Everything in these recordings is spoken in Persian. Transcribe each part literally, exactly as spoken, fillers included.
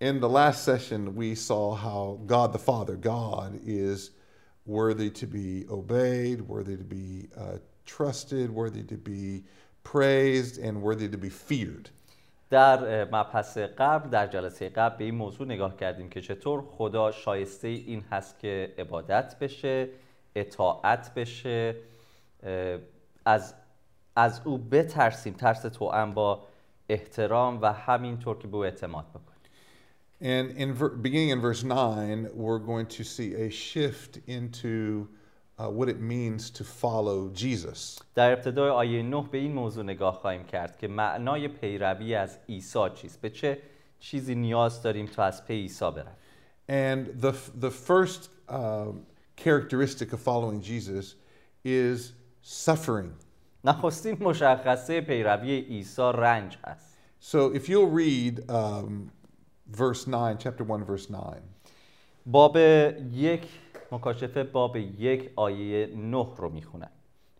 In the last session, we saw how God the Father, God, is worthy to be obeyed, worthy to be uh, trusted, worthy to be praised, and worthy to be feared. در مبحث قبل، در جلسه قبل به این موضوع نگاه کردیم که چطور خدا شایسته این هست که عبادت بشه، اطاعت بشه، از از او بترسیم، ترس توأم با احترام و همینطور که به او اعتماد بکنیم. And in beginning in verse nine, we're going to see a shift into uh, what it means to follow Jesus. در ابتدای آیه نه به این موضوع نگاه خواهیم کرد که معنای پیروی از عیسی چیست؟ به چه چیزی نیاز داریم تا از پی عیسی بریم؟ And the the first uh, characteristic of following Jesus is suffering. نخستین مشخصه پیروی عیسی رنج است. So if you'll read um, verse nine, chapter one, verse nine. باب یک مکاشفه باب یک آیه نه رو میخونم.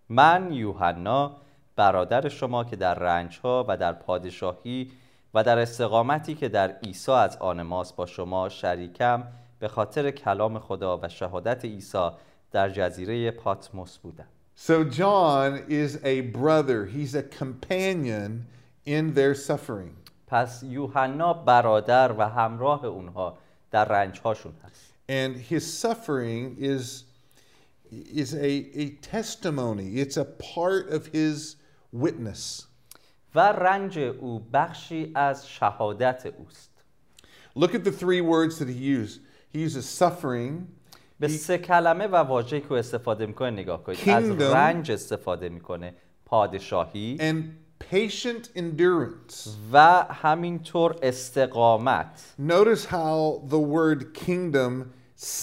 من یوحنا برادر شما که در رنجها و در پادشاهی و در استقامتی که در عیسی از آن ماست با شما شریکم به خاطر کلام خدا و شهادت عیسی در جزیره پاتموس بودم. So John is a brother. He's a companion in their suffering. پس یوحنا برادر و همراه اونها در رنجهاشون هست. And his suffering is is a a testimony. It's a part of his witness. و رنج او بخشی از شهادت اوست. Look at the three words that he used. He uses suffering. به سه کلمه و واژه‌ای که استفاده میکنه نگاه کنید. از رنج استفاده میکنه، پادشاهی and patient endurance. و همینطور استقامت. Notice how the word kingdom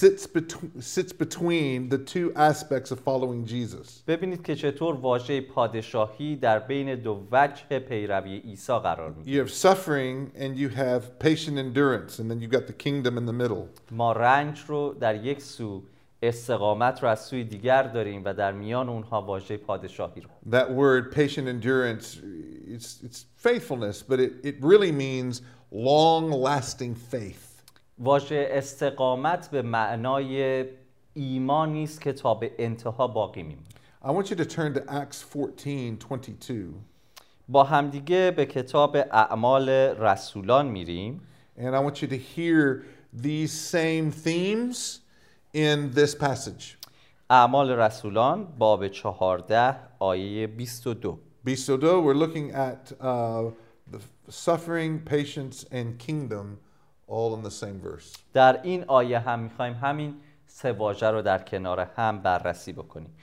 sits between sits between the two aspects of following Jesus. ببینید که چطور واژه پادشاهی در بین دو وجه پیروی عیسی قرار میگیره. You have suffering and you have patient endurance and then you've got the kingdom in the middle. ما رنج رو در یک سو، استقامت رو از سوی دیگر داریم و در میان اونها واژه پادشاهی رو. That word patient endurance, it's it's faithfulness, but it it really means long-lasting faith. واژه استقامت به معنای ایمان نیست که تا به انتها باقی میمونه. I want you to turn to Acts fourteen twenty-two. با همدیگه به کتاب اعمال رسولان میریم. And I want you to hear these same themes in this passage. اعمال رسولان باب چهارده آیه بیست و دو. بیست و دو, we're looking at uh, the suffering, patience and kingdom all in the same verse. در این آیه هم می‌خوایم همین سه واژه رو در کنار هم بررسی بکنیم.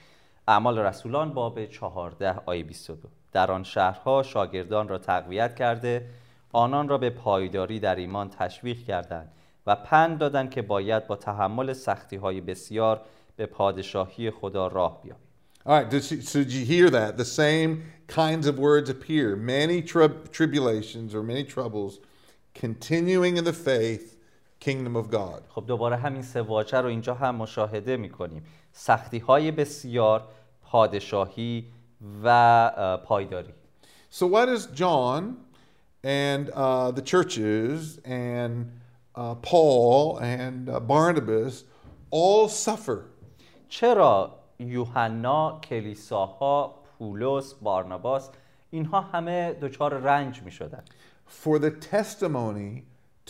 اعمال رسولان باب چهارده آیه بیست و دو. در آن شهرها شاگردان را تقویت کرده آنان را به پایداری در ایمان تشویق کردند و پند دادن که باید با تحمل سختی‌های بسیار به پادشاهی خدا راه بیایم. All right, did you, so did you hear that? The same kinds of words appear. Many trib- tribulations or many troubles continuing in the faith, kingdom of God. خب دوباره همین سه واژه رو اینجا هم مشاهده می‌کنیم. سختی‌های بسیار، پادشاهی و پایداری. So what is John and uh, the churches and Uh, Paul and uh, Barnabas all suffer. چرا یوحنا، کلیساها، پولس، بارناباس اینها همه دچار رنج می‌شدند؟ For the testimony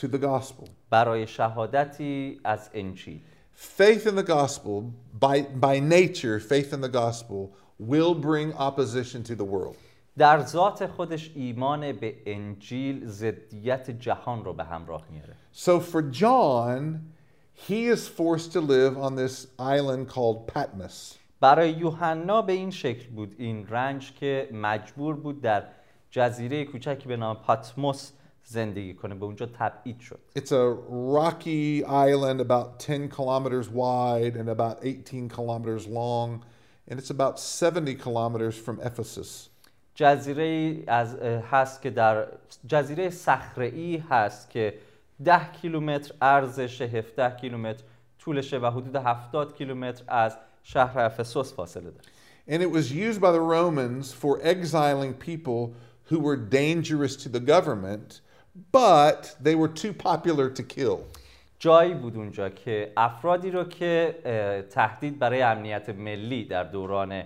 to the gospel. برای شهادتی از انجیل. Faith in the gospel by by nature, faith in the gospel will bring opposition to the world. در ذات خودش ایمان به انجیل ضدیت جهان رو به همراه میاره. So for John, he is forced to live on this island called Patmos. برای یوحنا به این شکل بود این رنج که مجبور بود در جزیره کوچکی به نام پاتموس زندگی کنه، به اونجا تبعید شد. It's a rocky island about ten kilometers wide and about eighteen kilometers long and it's about seventy kilometers from Ephesus. جزیره از هست که در جزیره صخره‌ای هست که ده کیلومتر عرضش، هفده کیلومتر طولشه و حدود هفتاد کیلومتر از شهر افسوس فاصله داره. And it was used by the Romans for exiling people who were dangerous to the government but they were too popular to kill. جایی بود اونجا که افرادی رو که تهدید برای امنیت ملی در دوران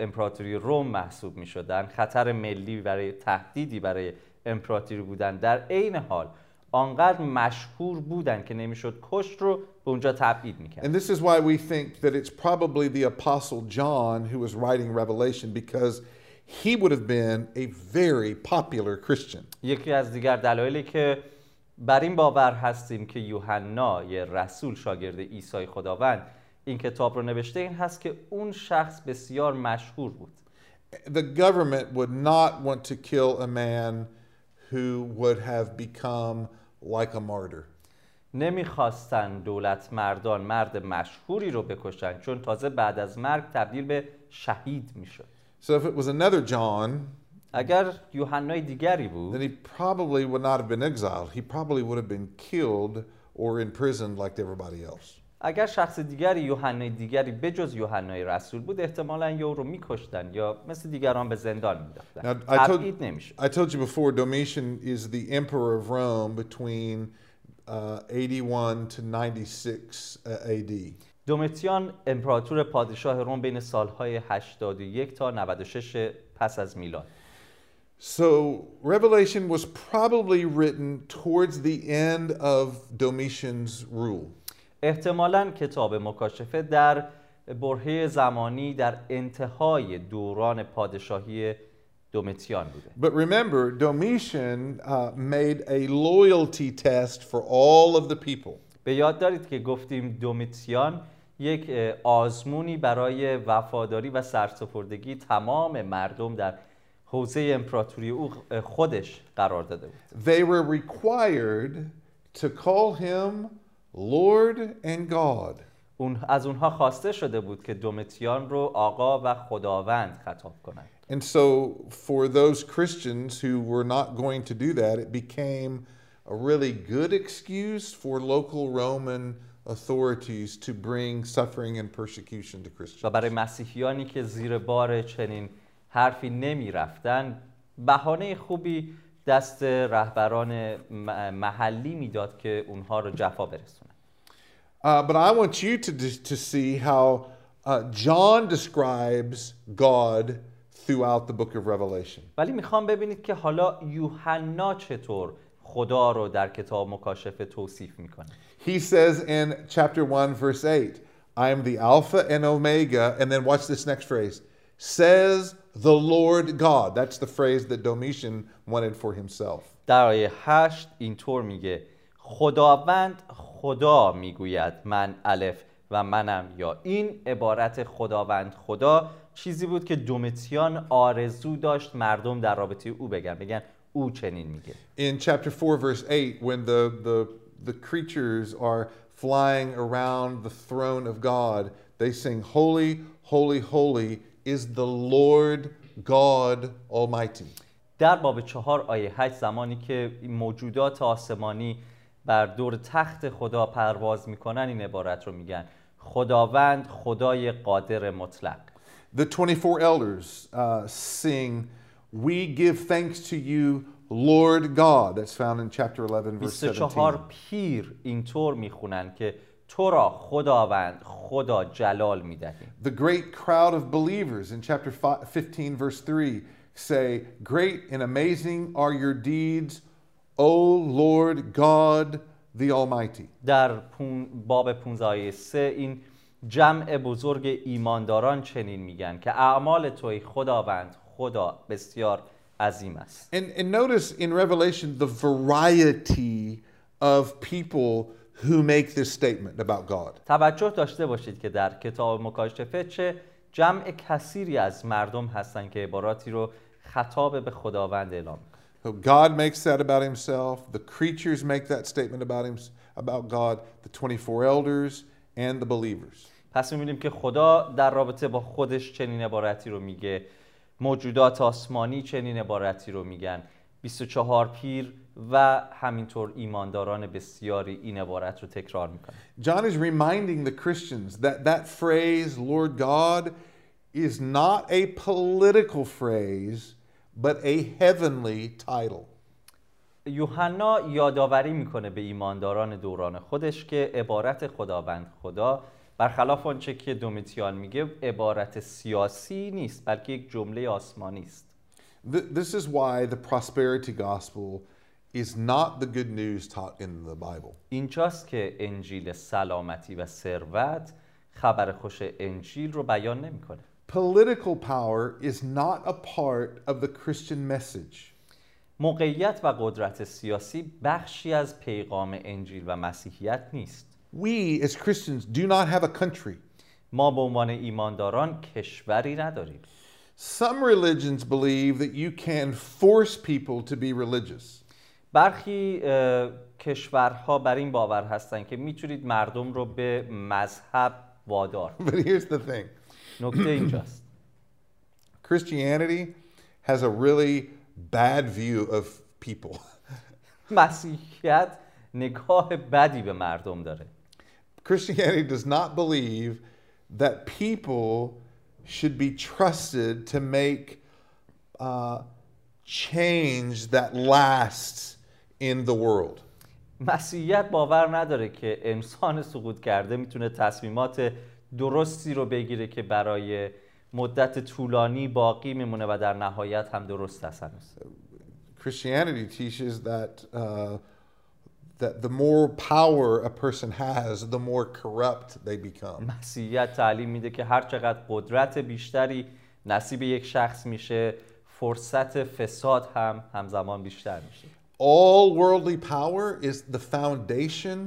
امپراتوری روم محسوب می شدن، خطر ملی برای تهدیدی برای امپراتوری بودن، در عین حال آنقدر مشهور بودن که نمیشد کشت رو به اونجا تبعید میکرد. And this is why we think that it's probably the apostle John who was writing Revelation, because he would have been a very popular Christian. یکی از دیگر دلایلی که بر این باور هستیم که یوحنا یه رسول شاگرد عیسی خداوند این کتاب رو نوشته این هست که اون شخص بسیار مشهور بود. The government would not want to kill a man who would have become like a martyr. نمیخواستن دولت مردان مرد مشهوری رو بکشن چون تازه بعد از مرگ تبدیل به شهید میشد. So if it was another John, اگر یوحنای دیگری بود, then he probably would not have been exiled. He probably would have been killed or imprisoned like everybody else. اگر شخص دیگری یوحنای دیگری به جز یوحنای رسول بود احتمالاً یا او رو می‌کشتن یا مثل دیگران به زندان می‌انداختن. تبعید نمی‌شد. I told you before, Domitian is the emperor of Rome between eighty-one to ninety-six A D. دومتیان امپراتور پادشاه روم بین سال‌های هشتاد و یک تا نود و شش پس از میلاد. So Revelation was probably written towards the end of Domitian's rule. احتمالاً کتاب مکاشفه در برهه زمانی در انتهای دوران پادشاهی دومتیان بوده. But remember, Domitian uh, made a loyalty test for all of the people. به یاد دارید که گفتیم دومتیان یک آزمونی برای وفاداری و سرسپردگی تمام مردم در حوزه امپراتوری او خودش قرار داده بود. They were required to call him Lord and God. اون از اونها خواسته شده بود که دومتیان رو آقا و خداوند خطاب کنند. And so for those Christians who were not going to do that, it became a really good excuse for local Roman authorities to bring suffering and persecution to Christians. و برای مسیحیانی که زیر بار چنین حرفی نمی رفتن بهانه خوبی دست رهبران محلی میداد که اونها رو جفا برسونه. But I want you to to see how John describes God throughout the book of Revelation. ولی میخوام ببینید که حالا یوحنا چطور خدا رو در کتاب مکاشفه توصیف میکنه. He says in chapter one verse eight, I am the Alpha and Omega, and then watch this next phrase. Says the Lord God. That's the phrase that Domitian wanted for himself. در آیه هشت اینطور میگه خداوند خدا میگوید من الف و منم یا. این عبارت خداوند خدا چیزی بود که دومتیان آرزو داشت مردم در رابطه او بگن بگن او چنین میگه. In chapter four verse eight, when the the the creatures are flying around the throne of God, they sing holy, holy, holy is the Lord God Almighty. در باب چهار آیه هشت زمانی که موجودات آسمانی بر دور تخت خدا پرواز میکنن این عبارت رو میگن خداوند خدای قادر مطلق. The twenty-four elders uh, sing we give thanks to you Lord God. That's found in chapter eleven verse seventeen. بیست و چهار پیر اینطور میخونن که تو را خداوند خدا جلال می‌دهیم. The great crowd of believers in chapter fifteen verse three say, great and amazing are your deeds, O Lord God the Almighty. در باب پانزده آیه سه این جمع بزرگ ایمانداران چنین میگن که اعمال توی خداوند خدا بسیار عظیم است. And, and notice in Revelation the variety of people who make this statement about God. توجه داشته باشید که در کتاب مکاشفه چه جمع کثیری از مردم هستند که عباراتی رو خطاب به خداوند اعلام می‌کنند. God makes that about himself, the creatures make that statement about him about God, the twenty-four elders and the believers. پس می‌بینیم که خدا در رابطه با خودش چنین عبارتی رو میگه، موجودات آسمانی چنین عبارتی رو میگن، بیست و چهار پیر و همینطور ایمانداران بسیاری این عبارت رو تکرار میکنن. John is reminding the Christians that that phrase Lord God is not a political phrase but a heavenly title. یوحنا یادآوری میکنه به ایمانداران دوران خودش که عبارت خداوند خدا برخلاف آنچه که دومیتیان میگه عبارت سیاسی نیست بلکه یک جمله آسمانی است. This is why the prosperity gospel is not the good news taught in the Bible. اینجاست که انجیل سلامتی و ثروت خبر خوش انجیل رو بیان نمیکنه. Political power is not a part of the Christian message. موقعیت و قدرت سیاسی بخشی از پیغام انجیل و مسیحیت نیست. We as Christians do not have a country. ما به عنوان ایمانداران کشوری نداریم. Some religions believe that you can force people to be religious. برخی کشورها بر این باور هستند که میتونید مردم رو به مذهب وادار کنید. But here's the thing. نکته اینجاست. Christianity has a really bad view of people. مسیحیت نگاه بدی به مردم داره. Christianity does not believe that people should be trusted to make uh, change that lasts in the world. مسیحیت باور نداره که انسان سقوط کرده میتونه تصمیمات درستی رو بگیره که برای مدت طولانی باقی میمونه و در نهایت هم درست هست. Christianity teaches that uh, that the more power a person has, the more corrupt they become. مسیحیت تعلیم میده که هر چقدر قدرت بیشتری نصیب یک شخص میشه، فرصت فساد هم همزمان بیشتر میشه. All worldly power is the foundation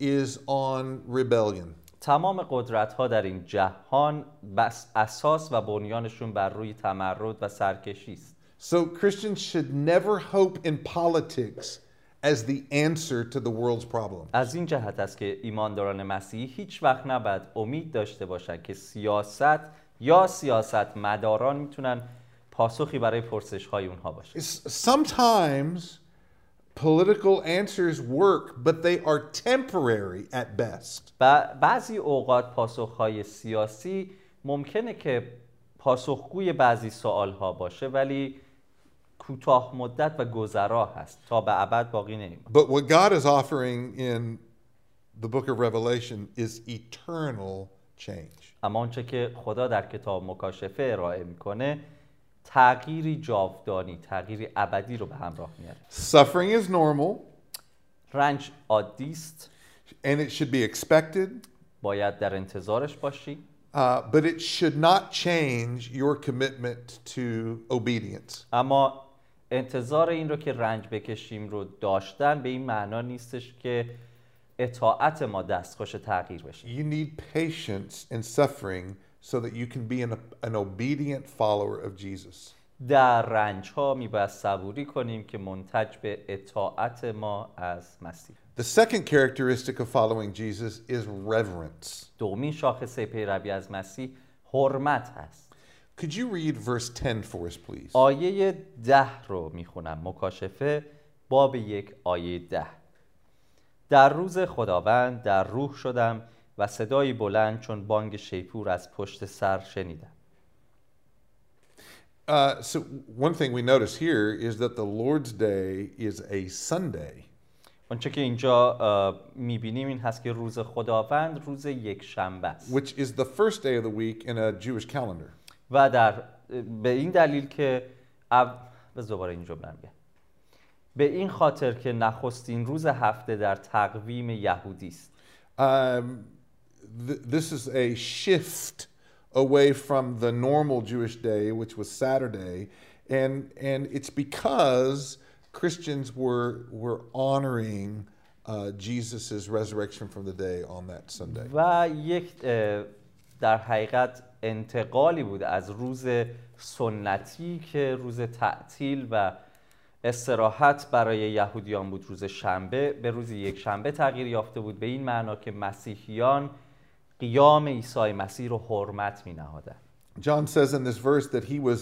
is on rebellion. تمام قدرت ها در این جهان بس اساس و بنیانشون بر روی تمرد و سرکشی است. So Christians should never hope in politics as the answer to the world's problem. از این جهت است که ایمانداران مسیحی هیچ وقت نباید امید داشته باشند که سیاست یا سیاستمداران میتونن پاسخی برای پرسش های اونها باشن. Sometimes political answers work, but they are temporary at best. بعضی اوقات پاسخ‌های سیاسی ممکنه که پاسخگوی بعضی سوال‌ها باشه ولی کوتاه مدت و گذرا هست تا به ابد باقی نمی‌ماند. But what God is offering in the book of Revelation is eternal change. اما آنچه که خدا در کتاب مکاشفه ارائه می‌کنه تغییری جاودانی، تغییری ابدی رو به همراه میاره. Suffering is normal. رنج عادی است. And it should be expected. باید در انتظارش باشی. Uh, but it should not change your commitment to obedience. اما انتظار این رو که رنج بکشیم رو داشتن به این معنا نیستش که اطاعت ما دستخوش تغییر بشه. You need patience and suffering so that you can be an, an obedient follower of Jesus. در رنج‌ها می‌باید صبوری کنیم که منتج به اطاعت ما از مسیح. The second characteristic of following Jesus is reverence. دومین شاخصه پیروی از مسیح حرمت است. Could you read verse ten for us please? آیه ده رو میخونم. مکاشفه باب یک آیه ده. در روز خداوند در روح شدم و صدای بلند چون بانگ شیپور از پشت سر شنیدم. Uh, so one thing we notice here is that the Lord's Day is a Sunday. آنچه که اینجا uh, می‌بینیم این هست که روز خداوند روز یک شنبه است. Which is the first day of the week in a Jewish calendar. و در به این دلیل که باز دوباره این جمله میگم. به این خاطر که نخستین روز هفته در تقویم یهودی است. Um, Th- this is a shift away from the normal Jewish day, which was Saturday, and and it's because Christians were were honoring uh, Jesus's resurrection from the day on that Sunday. و یک در حقیقت انتقالی بود از روز سنتی که روز تعطیل و استراحت برای یهودیان بود روز شنبه به روز یک شنبه تغییر یافته بود به این معنا که مسیحیان قیام عیسی مسیح رو حرمت می‌نهادند. John says in this verse that he was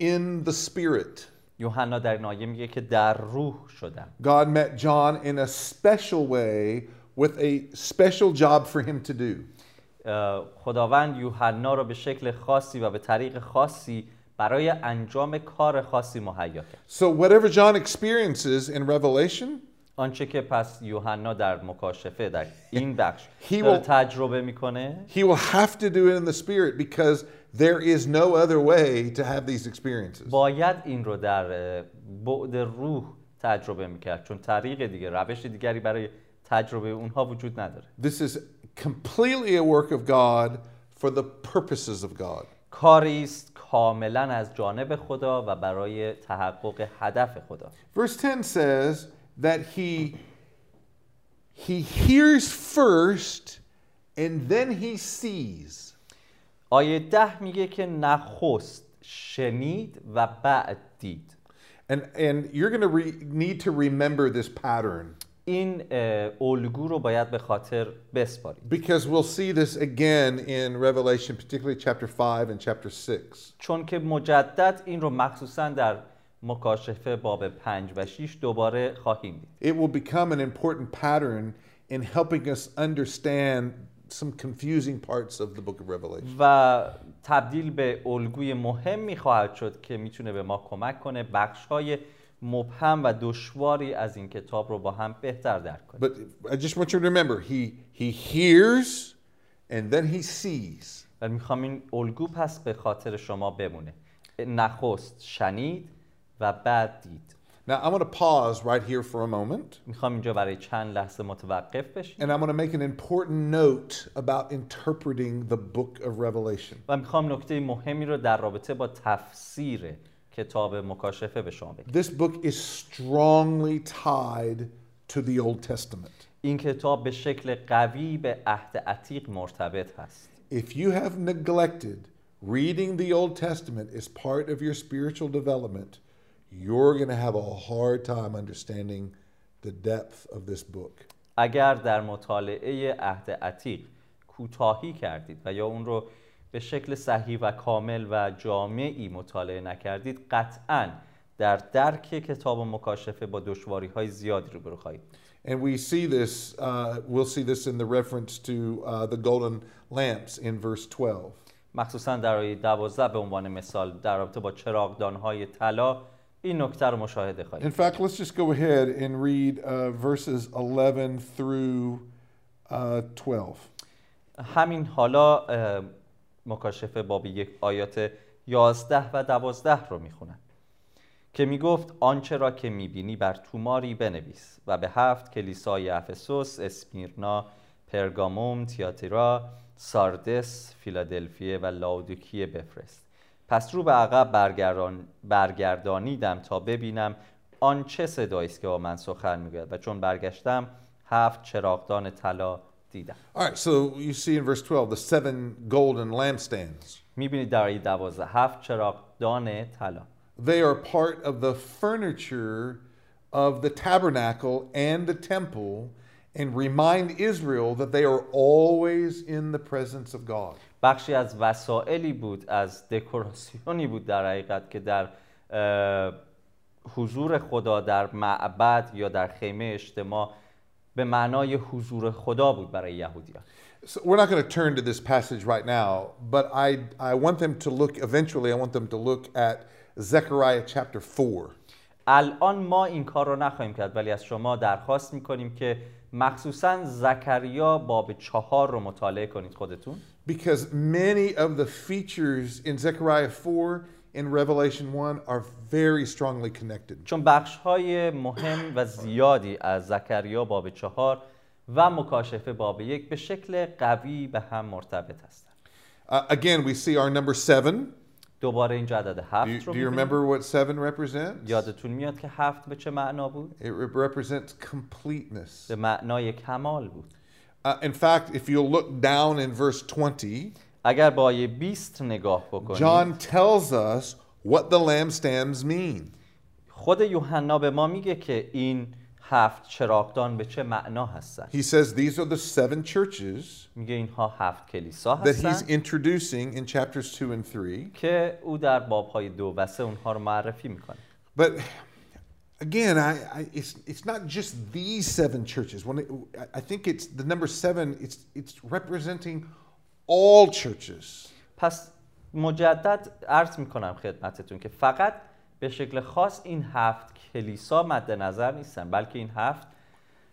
in the spirit. یوحنا در این آیه میگه که در روح شدم. God met John in a special way with a special job for him to do. خداوند یوحنا رو به شکل خاصی و به طریق خاصی برای انجام کار خاصی مهیا کرد. So whatever John experiences in Revelation, آنچه که پس یوحنا در مکاشفه در این بخش تجربه میکنه, he will have to do it in the spirit because there is no other way to have these experiences. باید این رو در بعد روح تجربه میکرد چون طریق دیگه روش دیگری برای تجربه اونها وجود نداره. This is completely a work of God for the purposes of God. کاری است کاملا از جانب خدا و برای تحقق هدف خدا. Verse ten says that he he hears first and then he sees. آیه ده میگه که نخست شنید و بعد دید. And and you're going to re- need to remember this pattern. این الگو رو باید به خاطر بسپارید. Because we'll see this again in Revelation, particularly chapter five and chapter six. چون که مجدد این رو مخصوصاً در مکاشفه باب پنج و شش دوباره خواهیم دید. It will become an important pattern in helping us understand some confusing parts of the book of Revelation. و تبدیل به الگوی مهمی خواهد شد که میتونه به ما کمک کنه بخش‌های مبهم و دشواری از این کتاب رو با هم بهتر درک کنیم. But I just want you to remember, he he hears and then he sees. من می‌خوام این الگو پس به خاطر شما بمونه. نخست شنید و بعد دید. Now I'm going to pause right here for a moment. می‌خوام اینجا برای چند لحظه متوقف بشیم. And I'm going to make an important note about interpreting the book of Revelation. و می‌خوام نکته مهمی رو در رابطه با تفسیر کتاب مکاشفه به شما بگم. This book is strongly tied to the Old Testament. این کتاب به شکل قوی به عهد عتیق مرتبط هست. If you have neglected reading the Old Testament as part of your spiritual development, you're going to have a hard time understanding the depth of this book. اگر در مطالعه عهد عتیق کوتاهی کردید و یا اون رو به شکل صحیح و کامل و جامعی مطالعه نکردید، قطعاً در درک کتاب و مکاشفه با دشواری‌های زیادی روبرو خواهید. And we see this, uh, we'll see this in the reference to uh, the golden lamps in verse twelve. مخصوصاً در آیه دوازده به عنوان مثال در رابطه با چراغدان‌های طلا این نکته رو مشاهده خواهید. In fact, let's just go ahead and read uh, verses eleven through uh, twelve. همین حالا uh, مکاشفه باب یک آیات یازده و دوازده رو میخونن که میگفت آنچه را که میبینی بر توماری بنویس و به هفت کلیسای افسوس، اسمیرنا، پرگاموم، تیاتیرا، ساردس، فیلادلفیه و لاودیکیه بفرست. پس رو به عقب برگردان برگردانیدم تا ببینم آن چه صدایی است که با من سخن میگوید و چون برگشتم هفت چراغدان طلا دیدم. All right, so you see in verse twelve the seven golden lampstands. می‌بینید در آیه دوازده هفت چراغدان طلا. They are part of the furniture of the tabernacle and the temple and remind Israel that they are always in the presence of God. بخشی از وسایلی بود، از دکوراسیونی بود در حقیقت که در حضور خدا در معبد یا در خیمه اجتماع به معنای حضور خدا بود برای یهودیان. So we're not going to turn to this passage right now, but I I want them to look eventually I want them to look at Zechariah chapter four. الان ما این کار رو نخواهیم کرد ولی از شما درخواست می‌کنیم که مخصوصاً زکریا باب چهار رو مطالعه کنید خودتون. Because many of the features in Zechariah four in Revelation one are very strongly connected. چون بخش‌های مهم و زیادی از زکریا باب چهار و مکاشفه باب یک به شکل قوی به هم مرتبط هستند. Uh, again we see our number seven. دوباره اینجا عدد هفت رو. Do you remember what seven represents? یادتون میاد که هفت به چه معنا بود؟ It represents completeness. به معنای کمال بود. Uh, in fact if you look down in verse twenty, اگر با آیه بیست نگاه بکنید John tells us what the lampstands mean. خود یوحنا به ما میگه که این هفت چراغدان به چه معنا هستند. He says these are the seven churches. میگه اینها هفت کلیسا هستند. That he's introducing in chapters two and three. که او در باب‌های دو و سه اونها رو معرفی میکنه. But again I, I it's it's not just these seven churches. When it, I think it's the number seven it's it's representing all churches. پس مجدد عرض میکنم خدمتتون که فقط به شکل خاص این هفت کلیسا مد نظر نیستن، بلکه این هفت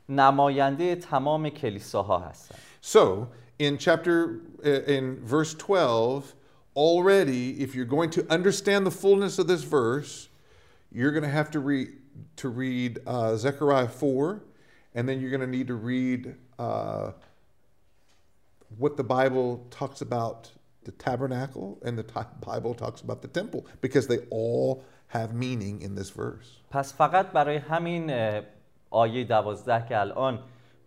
نماینده تمام کلیساها هستن. So in chapter in verse twelve already, if you're going to understand the fullness of this verse, you're going to have to read to read uh, Zechariah four, and then you're going to need to read uh, what the Bible talks about the tabernacle and the Bible talks about the temple, because they all have meaning in this verse. پس فقط برای همین آیه دوازده که الان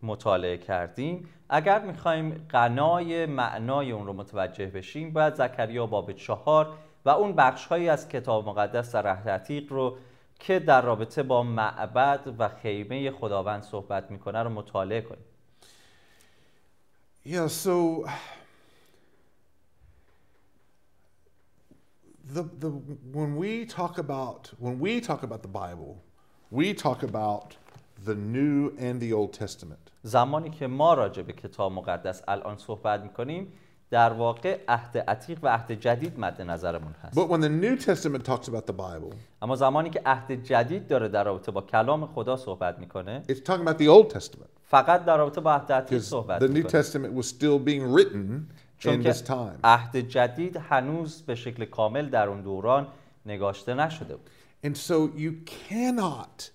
مطالعه کردیم، اگر میخوایم غنای معنای اون رو متوجه بشیم، باید زکریا باب چهار و اون بخشهایی از کتاب مقدس در عتیق رو که در رابطه با معبد و خیمه خداوند صحبت میکنه رو مطالعه کنیم. Yeah, so the the when we talk about when we talk about the Bible, we talk about the New and the Old Testament. زمانی که ما راجع به کتاب مقدس الان صحبت می‌کنیم، در واقع عهد عتیق و عهد جدید مد نظرمون هست. But when the New Testament talks about the Bible, اما زمانی که عهد جدید داره در رابطه با کلام خدا صحبت می‌کنه، it's talking about the Old Testament. فقط در رابطه با عهد عتیق صحبت می‌کنه. The New Testament was still being written in this time. عهد جدید هنوز به شکل کامل در اون دوران نگاشته نشده بود. And so you cannot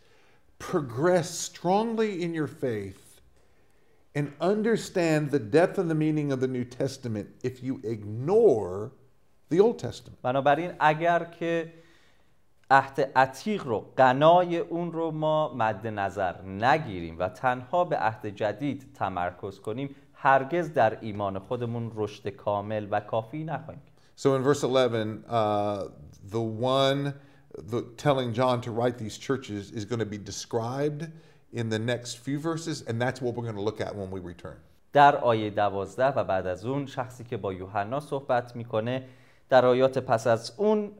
progress strongly in your faith and understand the depth and the meaning of the New Testament if you ignore the Old Testament. بنابراین اگر که عهد عتیق رو، غنای اون رو ما مد نظر نگیریم و تنها به عهد جدید تمرکز کنیم، هرگز در ایمان خودمون رشد کامل و کافی نخواهیم. So in verse eleven, uh, the one the telling John to write these churches is going to be described in the next few verses, and that's what we're going to look at when we return. در آیه دوازده و بعد از اون، شخصی که با یوحنا صحبت میکنه در آیات پس از اون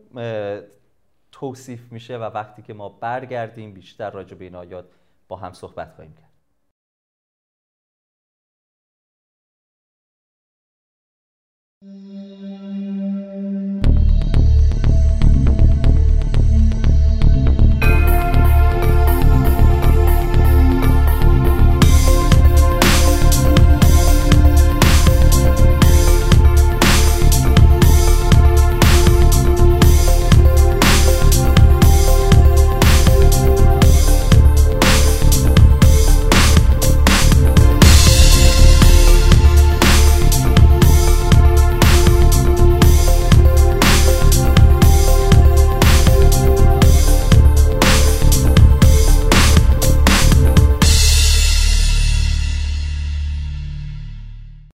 توصیف میشه و وقتی که ما برگردیم بیشتر راجع به این آیات با هم صحبت خواهیم کرد.